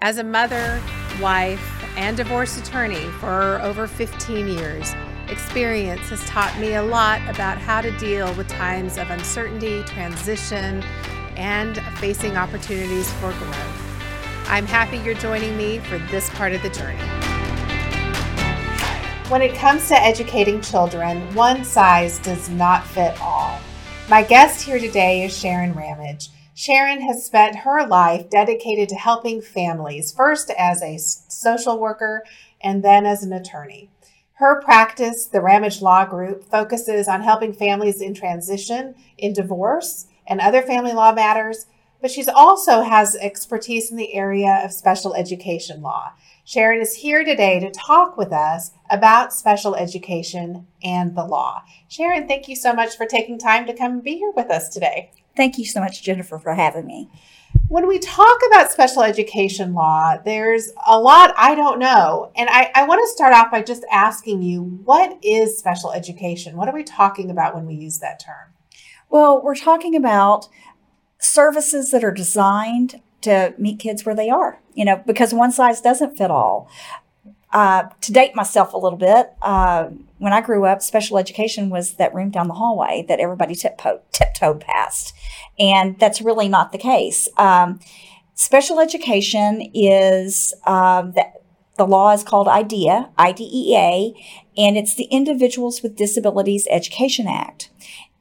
As a mother, wife, and divorce attorney for over 15 years, experience has taught me a lot about how to deal with times of uncertainty, transition, and facing opportunities for growth. I'm happy you're joining me for this part of the journey. When it comes to educating children, one size does not fit all. My guest here today is Sharon Ramage. Sharon has spent her life dedicated to helping families, first as a social worker and then as an attorney. Her practice, the Ramage Law Group, focuses on helping families in transition, in divorce, and other family law matters, but she also has expertise in the area of special education law. Sharon is here today to talk with us about special education and the law. Sharon, thank you so much for taking time to come and be here with us today. Thank you so much, Jennifer, for having me. When we talk about special education law, there's a lot I don't know. And I want to start off by just asking you, what is special education? What are we talking about when we use that term? Well, we're talking about services that are designed to meet kids where they are, because one size doesn't fit all. To date myself a little bit, when I grew up, special education was that room down the hallway that everybody tiptoed past. And that's really not the case. Special education is, the law is called IDEA, IDEA, and it's the Individuals with Disabilities Education Act.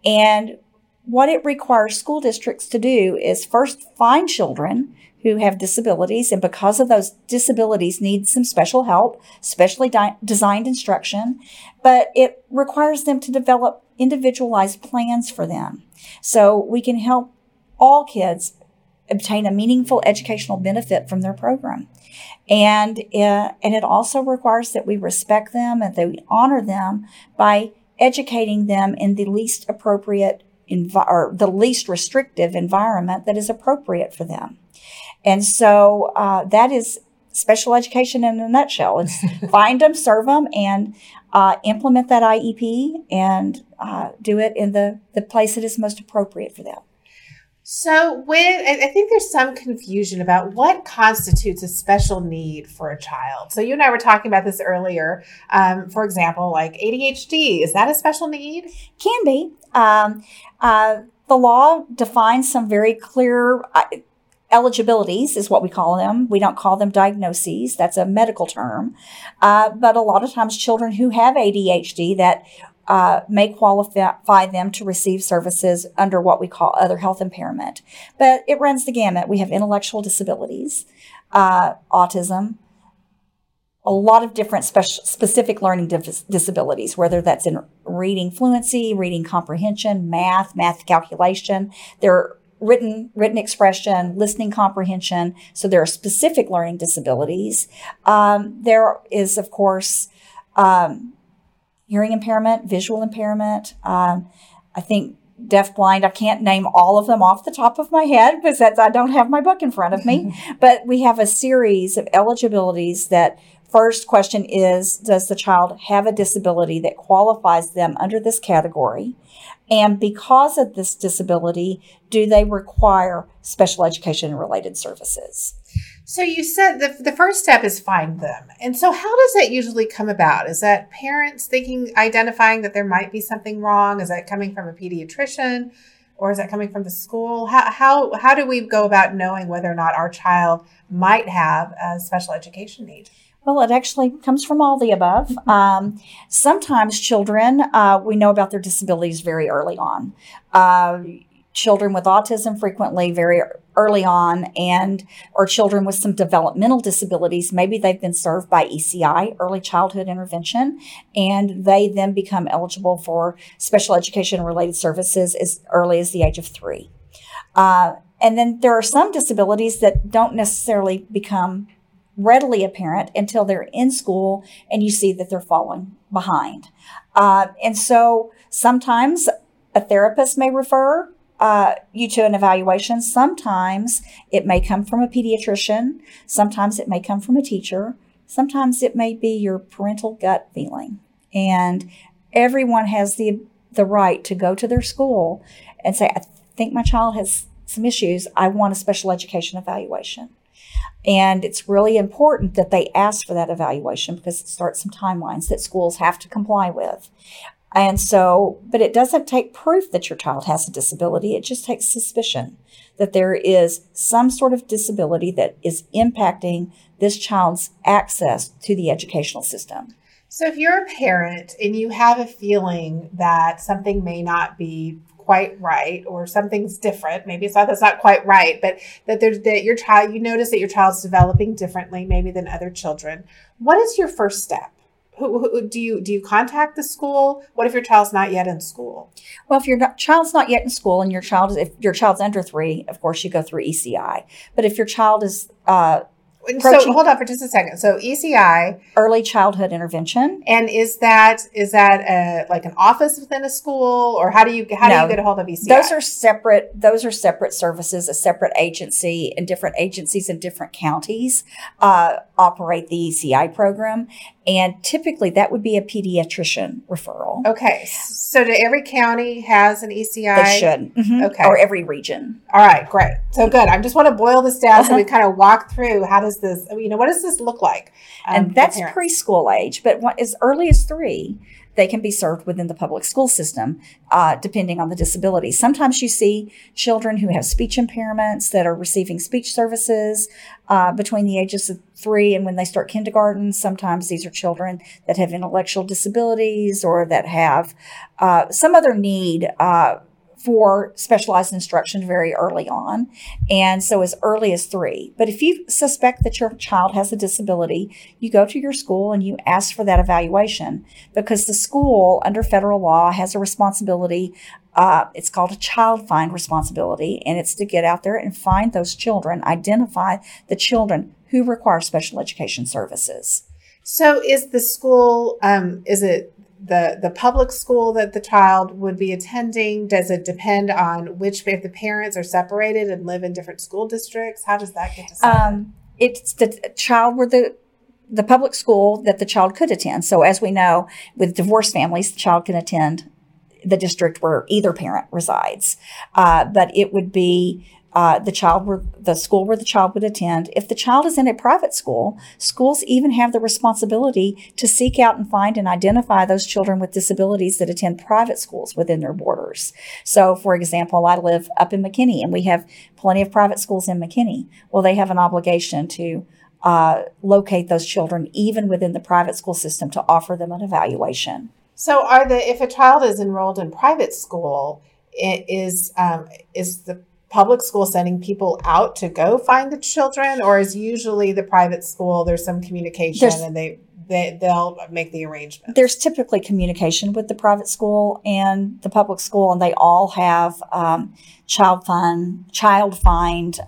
And what it requires school districts to do is first find children who have disabilities, and because of those disabilities need some special help, specially designed instruction, but it requires them to develop individualized plans for them. So we can help all kids obtain a meaningful educational benefit from their program. And it also requires that we respect them and that we honor them by educating them in the least appropriate or the least restrictive environment that is appropriate for them. And so that is special education in a nutshell. It's find them, serve them, and implement that IEP and do it in the place that is most appropriate for them. So I think there's some confusion about what constitutes a special need for a child. So you and I were talking about this earlier. For example, like ADHD, is that a special need? Can be. The law defines some very clear eligibilities is what we call them. We don't call them diagnoses. That's a medical term. But a lot of times children who have ADHD that may qualify them to receive services under what we call other health impairment. But it runs the gamut. We have intellectual disabilities, autism, a lot of different specific learning disabilities, whether that's in reading fluency, reading comprehension, math calculation. There are written expression, listening comprehension. So there are specific learning disabilities. There is, of course, hearing impairment, visual impairment. I think deafblind, I can't name all of them off the top of my head because I don't have my book in front of me. But we have a series of eligibilities that first question is, does the child have a disability that qualifies them under this category? And because of this disability, do they require special education related services? So you said the first step is find them. And so how does that usually come about? Is that parents identifying that there might be something wrong? Is that coming from a pediatrician or is that coming from the school? How do we go about knowing whether or not our child might have a special education need? Well, it actually comes from all the above. Sometimes children, we know about their disabilities very early on. Children with autism frequently very early on, or children with some developmental disabilities, maybe they've been served by ECI, early childhood intervention, and they then become eligible for special education related services as early as the age of 3. And then there are some disabilities that don't necessarily become readily apparent until they're in school and you see that they're falling behind. And so sometimes a therapist may refer you to an evaluation. Sometimes it may come from a pediatrician. Sometimes it may come from a teacher. Sometimes it may be your parental gut feeling. And everyone has the right to go to their school and say, I think my child has some issues. I want a special education evaluation. And it's really important that they ask for that evaluation because it starts some timelines that schools have to comply with. And so, but it doesn't take proof that your child has a disability. It just takes suspicion that there is some sort of disability that is impacting this child's access to the educational system. So if you're a parent and you have a feeling that something may not be quite right or something's different, maybe it's not that's not quite right, but that there's that your child, you notice that your child's developing differently maybe than other children, what is your first step? Do you contact the school? What if your child's not yet in school? Well, if your child's not yet in school and if your child's under 3, of course you go through ECI. But if your child is so hold on for just a second. So ECI, early childhood intervention, and is that an office within a school, or how do you get a hold of ECI? Those are separate services, a separate agency, and different agencies in different counties operate the ECI program. And typically that would be a pediatrician referral. Okay. So do every county has an ECI? They should. Mm-hmm. Okay. Or every region. All right. Great. So good. I just want to boil this down so we kind of walk through what does this look like? And that's preschool age, but as early as 3, they can be served within the public school system, depending on the disability. Sometimes you see children who have speech impairments that are receiving speech services between the ages of 3 and when they start kindergarten. Sometimes these are children that have intellectual disabilities or that have some other need for specialized instruction very early on, and so as early as 3. But if you suspect that your child has a disability, you go to your school and you ask for that evaluation because the school, under federal law, has a responsibility. It's called a child find responsibility, and it's to get out there and find those children, identify the children who require special education services. So is the school, is it the public school that the child would be attending? Does it depend on if the parents are separated and live in different school districts? How does that get decided? It's the child where the public school that the child could attend. So as we know, with divorced families, the child can attend the district where either parent resides. But it would be the school where the child would attend. If the child is in a private school, schools even have the responsibility to seek out and find and identify those children with disabilities that attend private schools within their borders. So, for example, I live up in McKinney, and we have plenty of private schools in McKinney. Well, they have an obligation to locate those children even within the private school system to offer them an evaluation. So, if a child is enrolled in private school, it is the public school sending people out to go find the children, or is usually the private school, there's some communication and they'll make the arrangements? There's typically communication with the private school and the public school, and they all have child find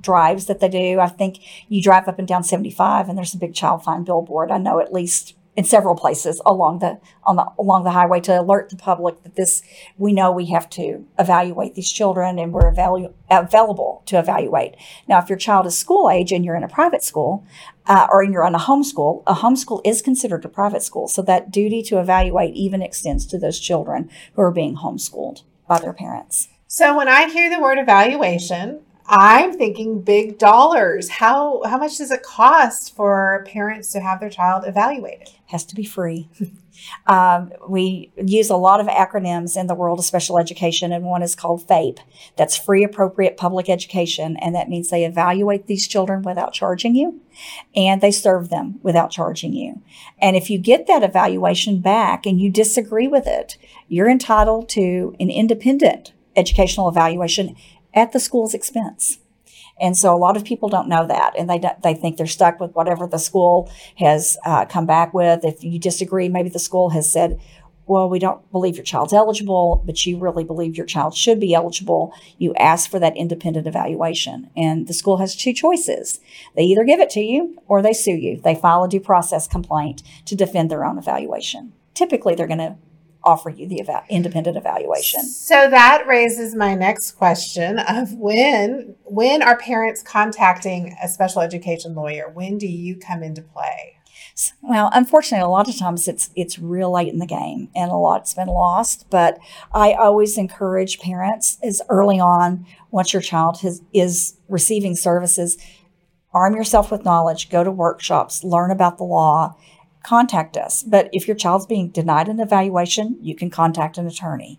drives that they do. I think you drive up and down 75 and there's a big child find billboard. I know at least in several places along the highway to alert the public that we have to evaluate these children and we're available to evaluate. Now, if your child is school age and you're in a private school or you're on a homeschool is considered a private school. So that duty to evaluate even extends to those children who are being homeschooled by their parents. So when I hear the word evaluation, I'm thinking big dollars. How much does it cost for parents to have their child evaluated? Has to be free. We use a lot of acronyms in the world of special education, and one is called FAPE. That's free appropriate public education, and that means they evaluate these children without charging you, and they serve them without charging you. And if you get that evaluation back and you disagree with it, you're entitled to an independent educational evaluation at the school's expense. And so a lot of people don't know that, and they think they're stuck with whatever the school has come back with. If you disagree, maybe the school has said, well, we don't believe your child's eligible, but you really believe your child should be eligible. You ask for that independent evaluation, and the school has 2 choices. They either give it to you or they sue you. They file a due process complaint to defend their own evaluation. Typically, they're going to offer you the independent evaluation. So that raises my next question of when are parents contacting a special education lawyer? When do you come into play? Well, unfortunately, a lot of times it's real late in the game and a lot's been lost, but I always encourage parents as early on, once your child is receiving services, Arm yourself with knowledge, go to workshops, learn about the law, contact us. But if your child's being denied an evaluation, you can contact an attorney.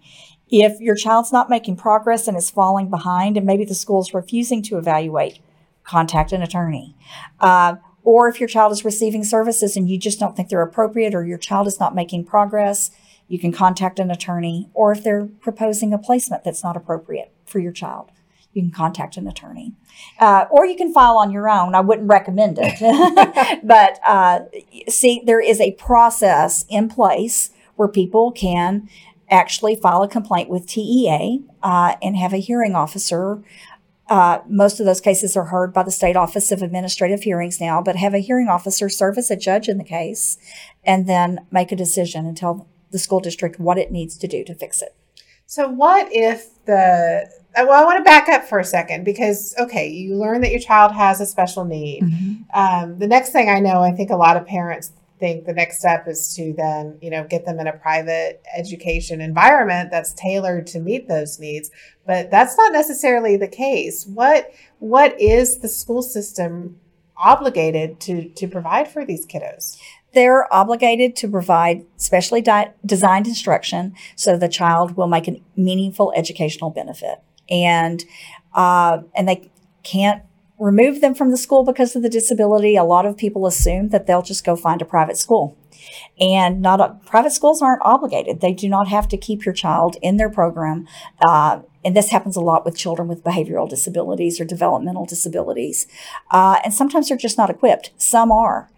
If your child's not making progress and is falling behind and maybe the school's refusing to evaluate, contact an attorney. Or if your child is receiving services and you just don't think they're appropriate or your child is not making progress, you can contact an attorney. Or if they're proposing a placement that's not appropriate for your child, you can contact an attorney. Or you can file on your own. I wouldn't recommend it. But see, there is a process in place where people can actually file a complaint with TEA and have a hearing officer. Most of those cases are heard by the State Office of Administrative Hearings now, but have a hearing officer serve as a judge in the case and then make a decision and tell the school district what it needs to do to fix it. So what if I want to back up for a second because, okay, you learn that your child has a special need. Mm-hmm. The next thing I know, I think a lot of parents think the next step is to then, get them in a private education environment that's tailored to meet those needs. But that's not necessarily the case. What is the school system obligated to provide for these kiddos? They're obligated to provide specially designed instruction so the child will make a meaningful educational benefit. And they can't remove them from the school because of the disability. A lot of people assume that they'll just go find a private school. And private schools aren't obligated. They do not have to keep your child in their program. And this happens a lot with children with behavioral disabilities or developmental disabilities. And sometimes they're just not equipped. Some are.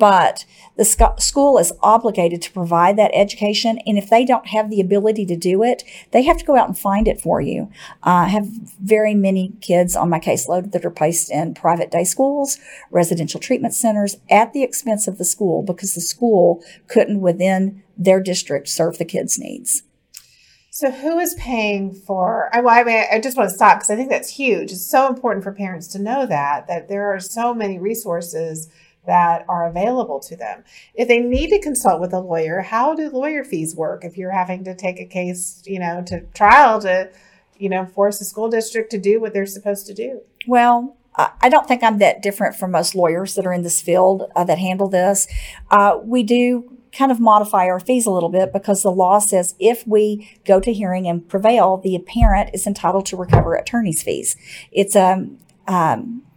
But the school is obligated to provide that education. And if they don't have the ability to do it, they have to go out and find it for you. I have very many kids on my caseload that are placed in private day schools, residential treatment centers at the expense of the school because the school couldn't within their district serve the kids' needs. So who is paying for, I just want to stop because I think that's huge. It's so important for parents to know that there are so many resources that are available to them. If they need to consult with a lawyer, how do lawyer fees work? If you're having to take a case, to trial to, force the school district to do what they're supposed to do. Well, I don't think I'm that different from most lawyers that are in this field that handle this. We do kind of modify our fees a little bit because the law says if we go to hearing and prevail, the parent is entitled to recover attorney's fees. It's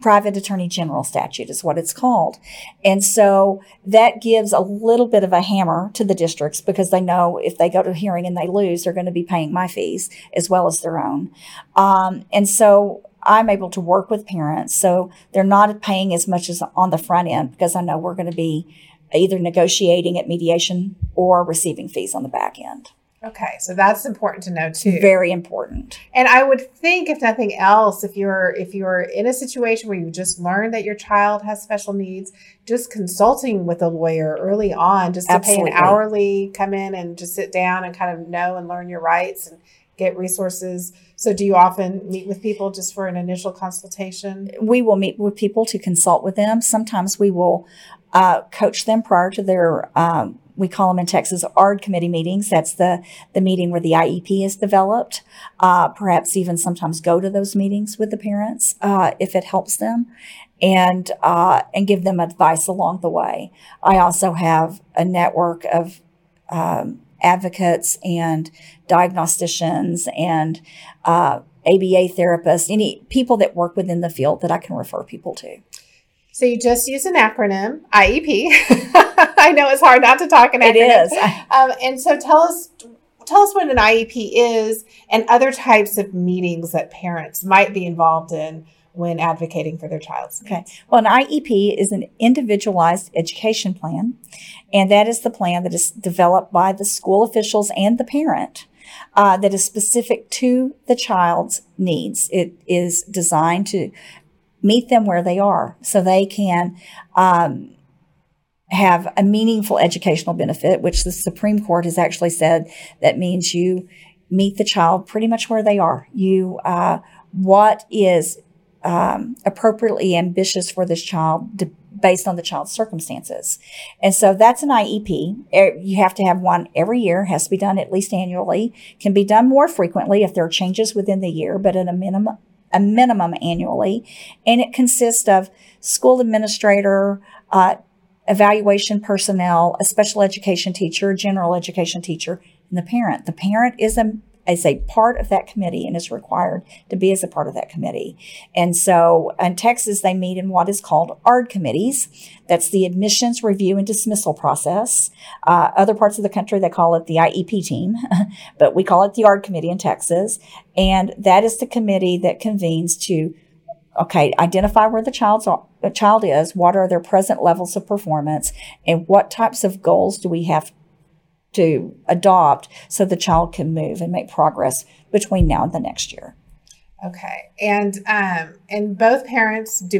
private attorney general statute is what it's called. And so that gives a little bit of a hammer to the districts because they know if they go to a hearing and they lose, they're going to be paying my fees as well as their own. And so I'm able to work with parents. So they're not paying as much as on the front end because I know we're going to be either negotiating at mediation or receiving fees on the back end. Okay, so that's important to know too. Very important. And I would think, if nothing else, if you're in a situation where you just learned that your child has special needs, just consulting with a lawyer early on, just to Absolutely. Pay an hourly, come in and just sit down and kind of know and learn your rights and get resources. So do you often meet with people just for an initial consultation? We will meet with people to consult with them. Sometimes we will coach them prior to their we call them in Texas ARD committee meetings. That's the meeting where the IEP is developed. Perhaps even sometimes go to those meetings with the parents if it helps them and give them advice along the way. I also have a network of advocates and diagnosticians and ABA therapists, any people that work within the field that I can refer people to. So you just use an acronym, IEP. I know it's hard not to talk an acronym. It is. And so tell us what an IEP is and other types of meetings that parents might be involved in when advocating for their child's needs. Okay. Well, an IEP is an individualized education plan, and that is the plan that is developed by the school officials and the parent that is specific to the child's needs. It is designed to meet them where they are so they can have a meaningful educational benefit, which the Supreme Court has actually said that means you meet the child pretty much where they are. What is appropriately ambitious for this child based on the child's circumstances. And so that's an IEP. You have to have one every year, has to be done at least annually, can be done more frequently if there are changes within the year, but at a minimum a minimum annually, and it consists of school administrator, evaluation personnel, a special education teacher, a general education teacher, and the parent. The parent is a part of that committee and is required to be as a part of that committee. And so in Texas, they meet in what is called ARD committees. That's the admissions, review, and dismissal process. Other parts of the country, they call it the IEP team, but we call it the ARD committee in Texas. And that is the committee that convenes to, okay, identify where the child is, what are their present levels of performance, and what types of goals do we have to adopt so the child can move and make progress between now and the next year. Okay. And do both parents need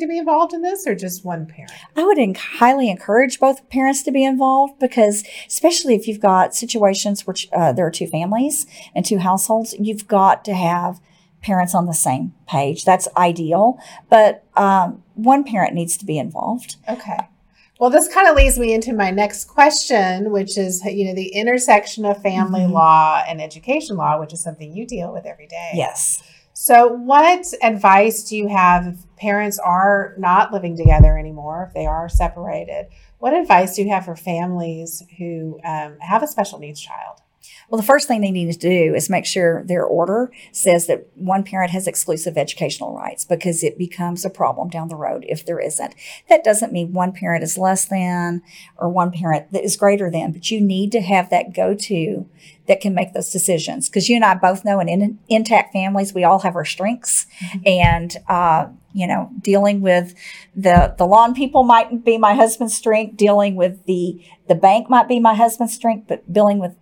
to be involved in this or just one parent? I would highly encourage both parents to be involved, because especially if you've got situations where there are two families and two households, you've got to have parents on the same page. That's ideal, but one parent needs to be involved. Okay. Well, this kind of leads me into my next question, which is, the intersection of family mm-hmm. law and education law, which is something you deal with every day. Yes. So what advice do you have if parents are not living together anymore, if they are separated? What advice do you have for families who have a special needs child? Well, the first thing they need to do is make sure their order says that one parent has exclusive educational rights, because it becomes a problem down the road if there isn't. That doesn't mean one parent is less than or one parent that is greater than, but you need to have that go-to that can make those decisions. Because you and I both know in intact families, we all have our strengths. Mm-hmm. And, dealing with the lawn people might be my husband's strength. Dealing with the bank might be my husband's strength, but dealing with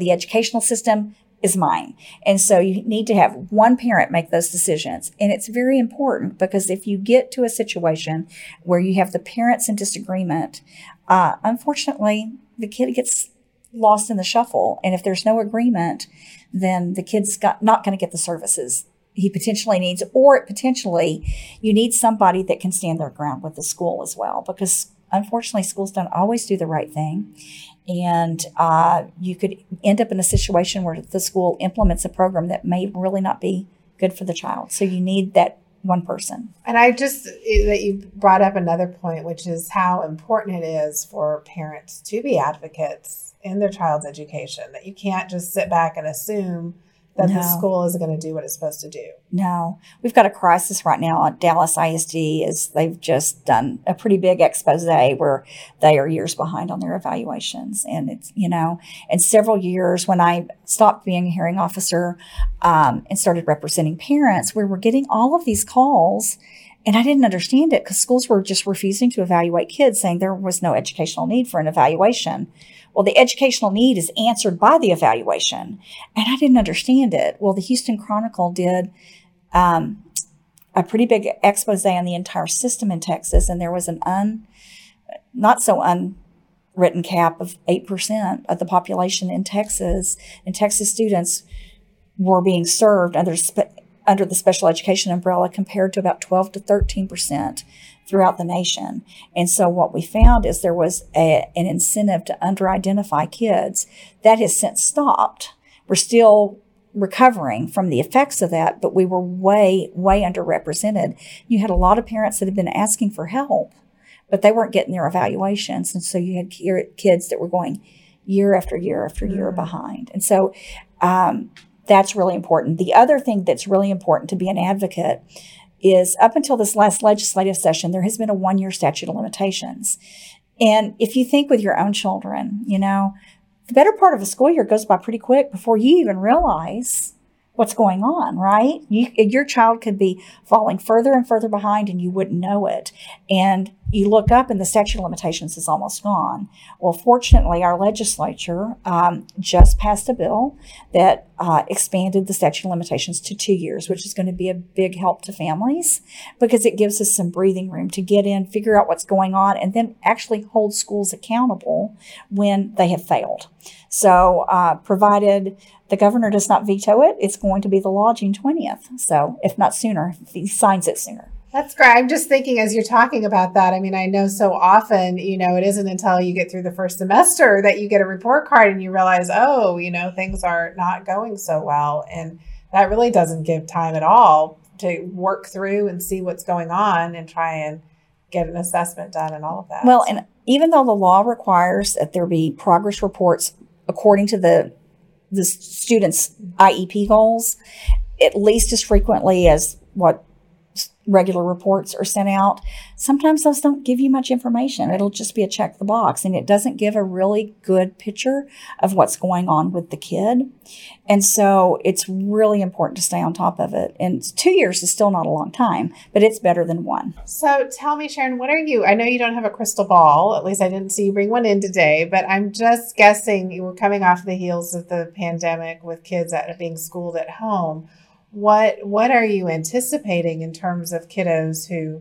the educational system is mine. And so you need to have one parent make those decisions. And it's very important, because if you get to a situation where you have the parents in disagreement, unfortunately, the kid gets lost in the shuffle. And if there's no agreement, then the kid's not going to get the services he potentially needs, or you need somebody that can stand their ground with the school as well, because unfortunately, schools don't always do the right thing. And you could end up in a situation where the school implements a program that may really not be good for the child. So you need that one person. And you brought up another point, which is how important it is for parents to be advocates in their child's education, that you can't just sit back and assume that the school is going to do what it's supposed to do. No. We've got a crisis right now at Dallas ISD, as they've just done a pretty big expose where they are years behind on their evaluations. And it's, in several years when I stopped being a hearing officer and started representing parents, we were getting all of these calls. And I didn't understand it, because schools were just refusing to evaluate kids, saying there was no educational need for an evaluation. Well, the educational need is answered by the evaluation. And I didn't understand it. Well, the Houston Chronicle did a pretty big expose on the entire system in Texas. And there was an not so unwritten cap of 8% of the population in Texas. And Texas students were being served under the special education umbrella, compared to about 12 to 13% throughout the nation. And so what we found is there was an incentive to under-identify kids. That has since stopped. We're still recovering from the effects of that, but we were way, way underrepresented. You had a lot of parents that had been asking for help, but they weren't getting their evaluations. And so you had kids that were going year after year after year behind. And so, that's really important. The other thing that's really important to be an advocate is, up until this last legislative session, there has been a 1-year statute of limitations. And if you think with your own children, the better part of a school year goes by pretty quick before you even realize what's going on, right? Your child could be falling further and further behind and you wouldn't know it. And you look up and the statute of limitations is almost gone. Well, fortunately, our legislature just passed a bill that expanded the statute of limitations to 2 years, which is going to be a big help to families, because it gives us some breathing room to get in, figure out what's going on, and then actually hold schools accountable when they have failed. So provided the governor does not veto it, it's going to be the law June 20th. So if not sooner, if he signs it sooner. That's great. I'm just thinking as you're talking about that, I mean, I know so often, it isn't until you get through the first semester that you get a report card and you realize, things are not going so well. And that really doesn't give time at all to work through and see what's going on and try and get an assessment done and all of that. Well, and even though the law requires that there be progress reports according to the student's IEP goals, at least as frequently as what regular reports are sent out, sometimes those don't give you much information. It'll just be a check the box, and it doesn't give a really good picture of what's going on with the kid. And so it's really important to stay on top of it. And 2 years is still not a long time, but it's better than one. So tell me, Sharon, what are you? I know you don't have a crystal ball. At least I didn't see you bring one in today, but I'm just guessing you were coming off the heels of the pandemic with kids being schooled at home. What are you anticipating in terms of kiddos who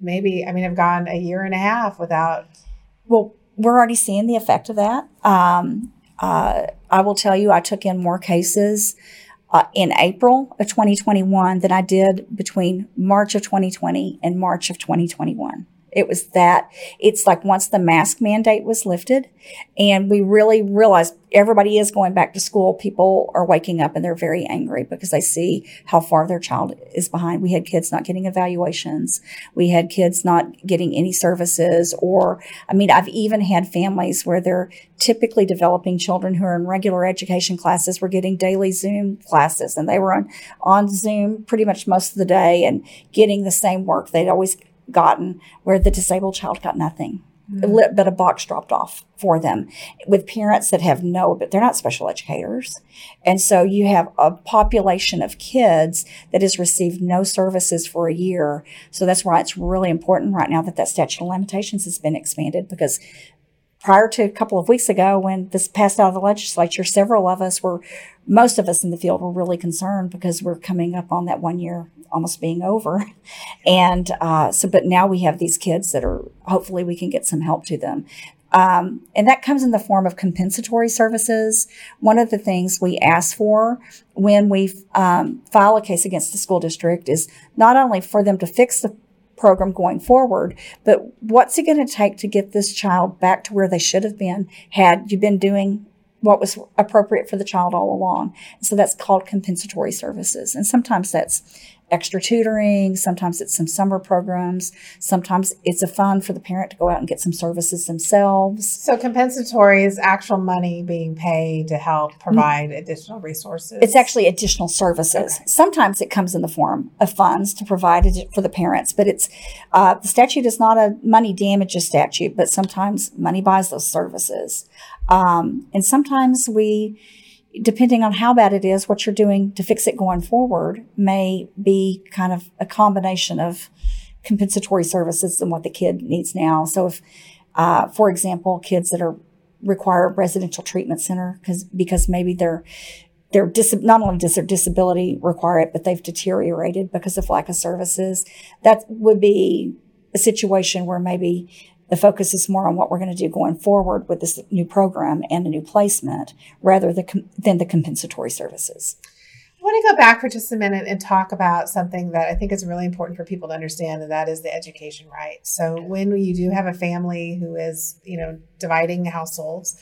maybe, have gone a year and a half without? Well, we're already seeing the effect of that. I will tell you, I took in more cases in April of 2021 than I did between March of 2020 and March of 2021. It was that. It's like once the mask mandate was lifted and we really realized everybody is going back to school, people are waking up and they're very angry because they see how far their child is behind. We had kids not getting evaluations. We had kids not getting any services. Or, I've even had families where they're typically developing children who are in regular education classes were getting daily Zoom classes, and they were on Zoom pretty much most of the day and getting the same work they'd always gotten, where the disabled child got nothing, a little bit of box dropped off for them, with parents that have but they're not special educators. And so you have a population of kids that has received no services for a year. So that's why it's really important right now that statute of limitations has been expanded, because prior to a couple of weeks ago, when this passed out of the legislature, most of us in the field were really concerned because we're coming up on that 1 year almost being over. And but now we have these kids that are, hopefully we can get some help to them. And that comes in the form of compensatory services. One of the things we ask for when we file a case against the school district is not only for them to fix the program going forward, but what's it going to take to get this child back to where they should have been had you been doing what was appropriate for the child all along. So that's called compensatory services. And sometimes that's extra tutoring, sometimes it's some summer programs, sometimes it's a fund for the parent to go out and get some services themselves. So compensatory is actual money being paid to help provide additional resources. It's actually additional services. Okay. Sometimes it comes in the form of funds to provide it for the parents, but it's the statute is not a money damages statute, but sometimes money buys those services. And sometimes we, depending on how bad it is, what you're doing to fix it going forward may be kind of a combination of compensatory services and what the kid needs now. So if, for example, kids that require a residential treatment center because maybe not only does their disability require it, but they've deteriorated because of lack of services, that would be a situation where maybe the focus is more on what we're going to do going forward with this new program and a new placement rather than the compensatory services. I want to go back for just a minute and talk about something that I think is really important for people to understand, and that is the education right. So when you do have a family who is, dividing households,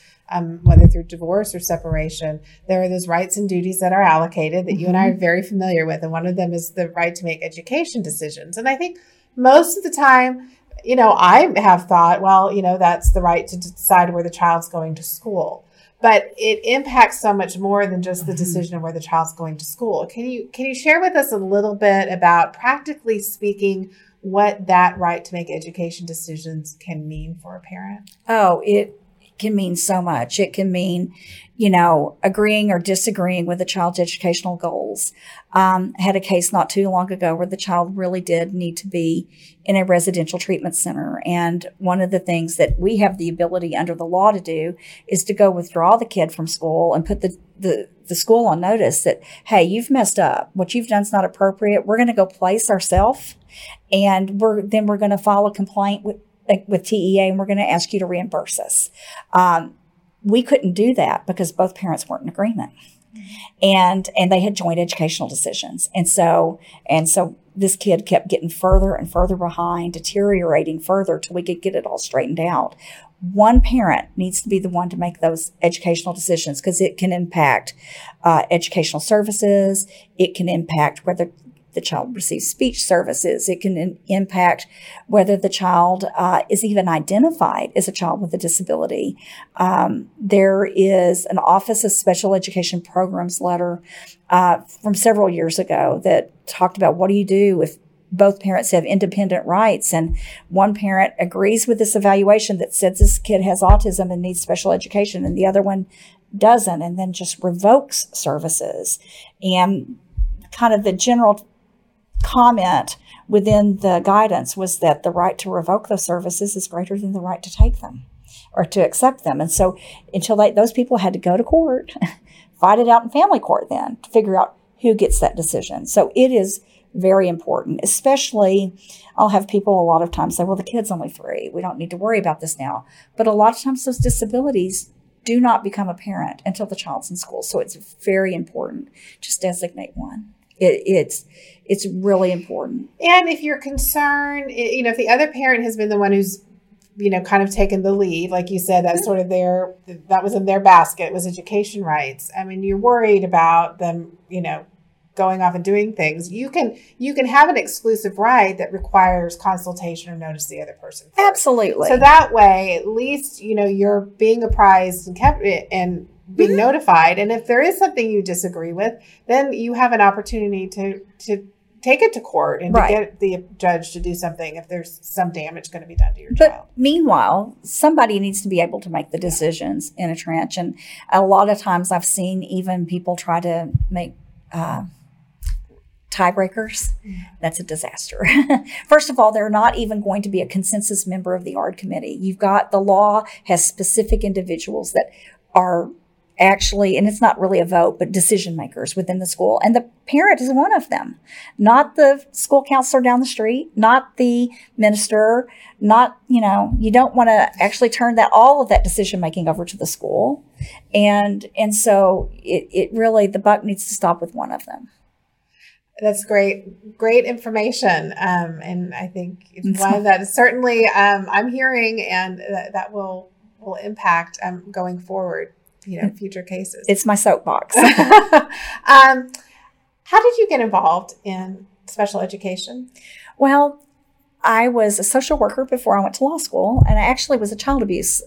whether through divorce or separation, there are those rights and duties that are allocated that you and I are very familiar with. And one of them is the right to make education decisions. And I think most of the time, I have thought, that's the right to decide where the child's going to school. But it impacts so much more than just the decision of where the child's going to school. Can you share with us a little bit about, practically speaking, what that right to make education decisions can mean for a parent? Oh, it can mean so much. It can mean, agreeing or disagreeing with the child's educational goals. I had a case not too long ago where the child really did need to be in a residential treatment center. And one of the things that we have the ability under the law to do is to go withdraw the kid from school and put the school on notice that, hey, you've messed up. What you've done is not appropriate. We're going to go place ourselves, and we're going to file a complaint with TEA, and we're going to ask you to reimburse us. We couldn't do that because both parents weren't in agreement, and they had joint educational decisions. And so this kid kept getting further and further behind, deteriorating further till we could get it all straightened out. One parent needs to be the one to make those educational decisions because it can impact educational services. It can impact whether the child receives speech services. It can impact whether the child is even identified as a child with a disability. There is an Office of Special Education Programs letter from several years ago that talked about what do you do if both parents have independent rights and one parent agrees with this evaluation that says this kid has autism and needs special education and the other one doesn't, and then just revokes services. And kind of the general comment within the guidance was that the right to revoke those services is greater than the right to take them or to accept them. And so until those people had to go to court, fight it out in family court then to figure out who gets that decision. So it is very important, especially I'll have people a lot of times say, well, the kid's only 3. We don't need to worry about this now. But a lot of times those disabilities do not become apparent until the child's in school. So it's very important. Just designate one. It's really important. And if you're concerned, you know, if the other parent has been the one who's, you know, kind of taken the lead, like you said, that's sort of that was in their basket, was education rights. I mean, you're worried about them, you know, going off and doing things, you can have an exclusive right that requires consultation or notice to the other person first. Absolutely. So that way, at least, you know, you're being apprised and kept and being notified. And if there is something you disagree with, then you have an opportunity to take it to court and to get the judge to do something if there's some damage going to be done to your child. But meanwhile, somebody needs to be able to make the decisions in a trench. And a lot of times I've seen even people try to make tiebreakers. That's a disaster. First of all, they're not even going to be a consensus member of the ARD committee. You've got the law has specific individuals that are actually, and it's not really a vote, but decision makers within the school. And the parent is one of them, not the school counselor down the street, not the minister, not, you know, you don't want to actually turn that, all of that decision making over to the school. And so it really, the buck needs to stop with one of them. That's great information. And I think it's one that is certainly I'm hearing and that will impact going forward, you know, future cases. It's my soapbox. How did you get involved in special education? Well, I was a social worker before I went to law school, and I actually was a child abuse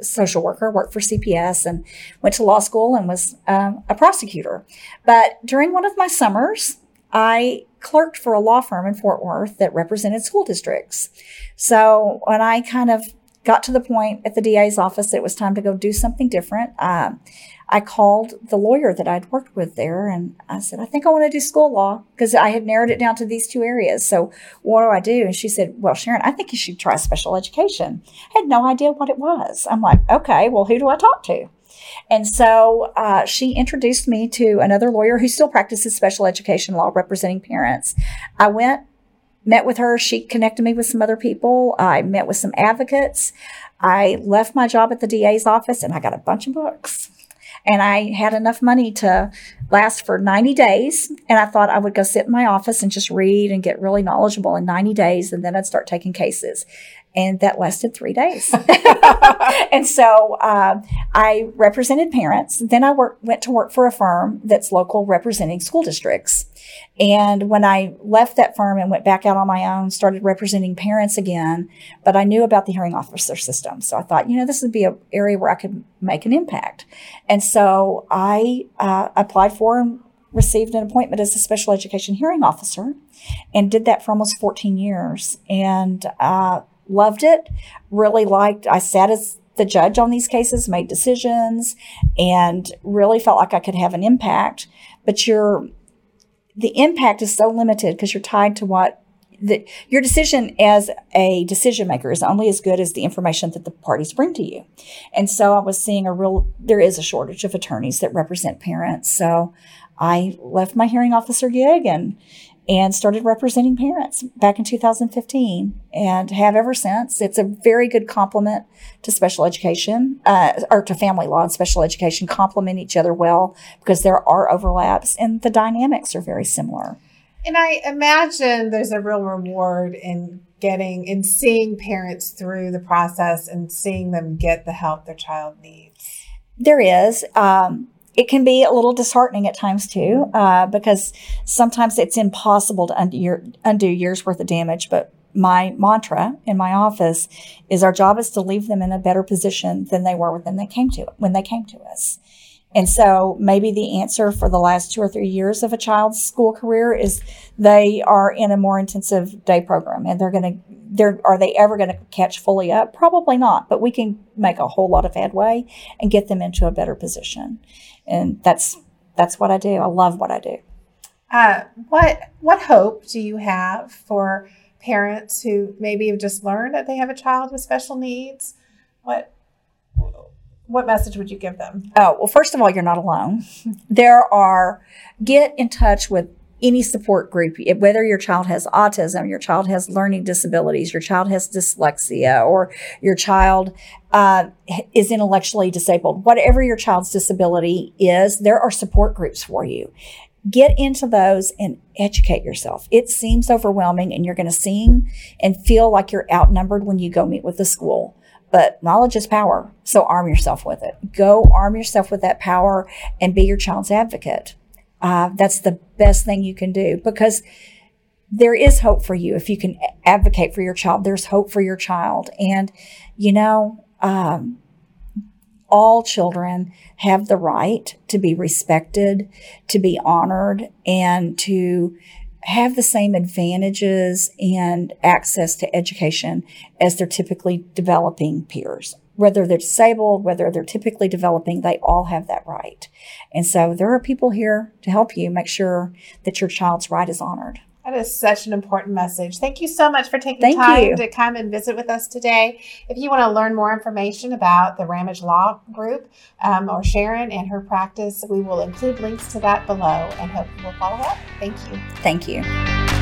social worker, worked for CPS and went to law school and was a prosecutor. But during one of my summers, I clerked for a law firm in Fort Worth that represented school districts. So when I kind of got to the point at the DA's office that it was time to go do something different, I called the lawyer that I'd worked with there, and I said, I think I want to do school law because I had narrowed it down to these 2 areas. So what do I do? And she said, well, Sharon, I think you should try special education. I had no idea what it was. I'm like, okay, well, who do I talk to? And so she introduced me to another lawyer who still practices special education law representing parents. I went, met with her. She connected me with some other people. I met with some advocates. I left my job at the DA's office and I got a bunch of books. And I had enough money to last for 90 days. And I thought I would go sit in my office and just read and get really knowledgeable in 90 days. And then I'd start taking cases. And that lasted 3 days. And so I represented parents. Then I went to work for a firm that's local representing school districts. And when I left that firm and went back out on my own, started representing parents again, but I knew about the hearing officer system. So I thought, you know, this would be an area where I could make an impact. And so I applied for and received an appointment as a special education hearing officer and did that for almost 14 years. And loved it, really liked, I sat as the judge on these cases, made decisions, and really felt like I could have an impact. But the impact is so limited because you're tied to your decision as a decision maker is only as good as the information that the parties bring to you. And so I was seeing there is a shortage of attorneys that represent parents. So I left my hearing officer gig and started representing parents back in 2015 and have ever since. It's a very good complement to special education, or to family law and special education complement each other well because there are overlaps and the dynamics are very similar. And I imagine there's a real reward in getting and seeing parents through the process and seeing them get the help their child needs. There is. It can be a little disheartening at times too, because sometimes it's impossible to undo years worth of damage. But my mantra in my office is our job is to leave them in a better position than they were when they came to us. And so maybe the answer for the last 2 or 3 years of a child's school career is they are in a more intensive day program, and are they ever going to catch fully up? Probably not, but we can make a whole lot of headway and get them into a better position. And that's what I do. I love what I do. What hope do you have for parents who maybe have just learned that they have a child with special needs? What message would you give them? Oh, well, first of all, you're not alone. Get in touch with any support group, whether your child has autism, your child has learning disabilities, your child has dyslexia, or your child is intellectually disabled. Whatever your child's disability is, there are support groups for you. Get into those and educate yourself. It seems overwhelming, and you're going to seem and feel like you're outnumbered when you go meet with the school. But knowledge is power, so arm yourself with it. Go arm yourself with that power and be your child's advocate. That's the best thing you can do, because there is hope for you. If you can advocate for your child, there's hope for your child. And, all children have the right to be respected, to be honored, and to have the same advantages and access to education as they're typically developing peers. Whether they're disabled, whether they're typically developing, they all have that right. And so there are people here to help you make sure that your child's right is honored. That is such an important message. Thank you so much for taking time to come and visit with us today. If you want to learn more information about the Ramage Law Group or Sharon and her practice, we will include links to that below and hope you will follow up. Thank you. Thank you.